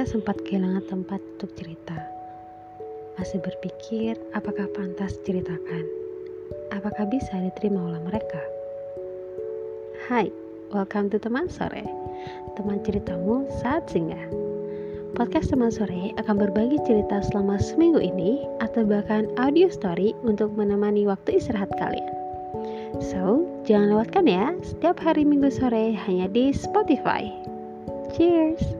Kita sempat kehilangan tempat untuk cerita. Masih berpikir, apakah pantas ceritakan? Apakah bisa diterima oleh mereka? Hai, welcome to Teman Sore. Teman ceritamu saat singgah. Podcast Teman Sore akan berbagi cerita selama seminggu ini atau bahkan audio story untuk menemani waktu istirahat kalian. So, jangan lewatkan ya, setiap hari Minggu sore hanya di Spotify. Cheers!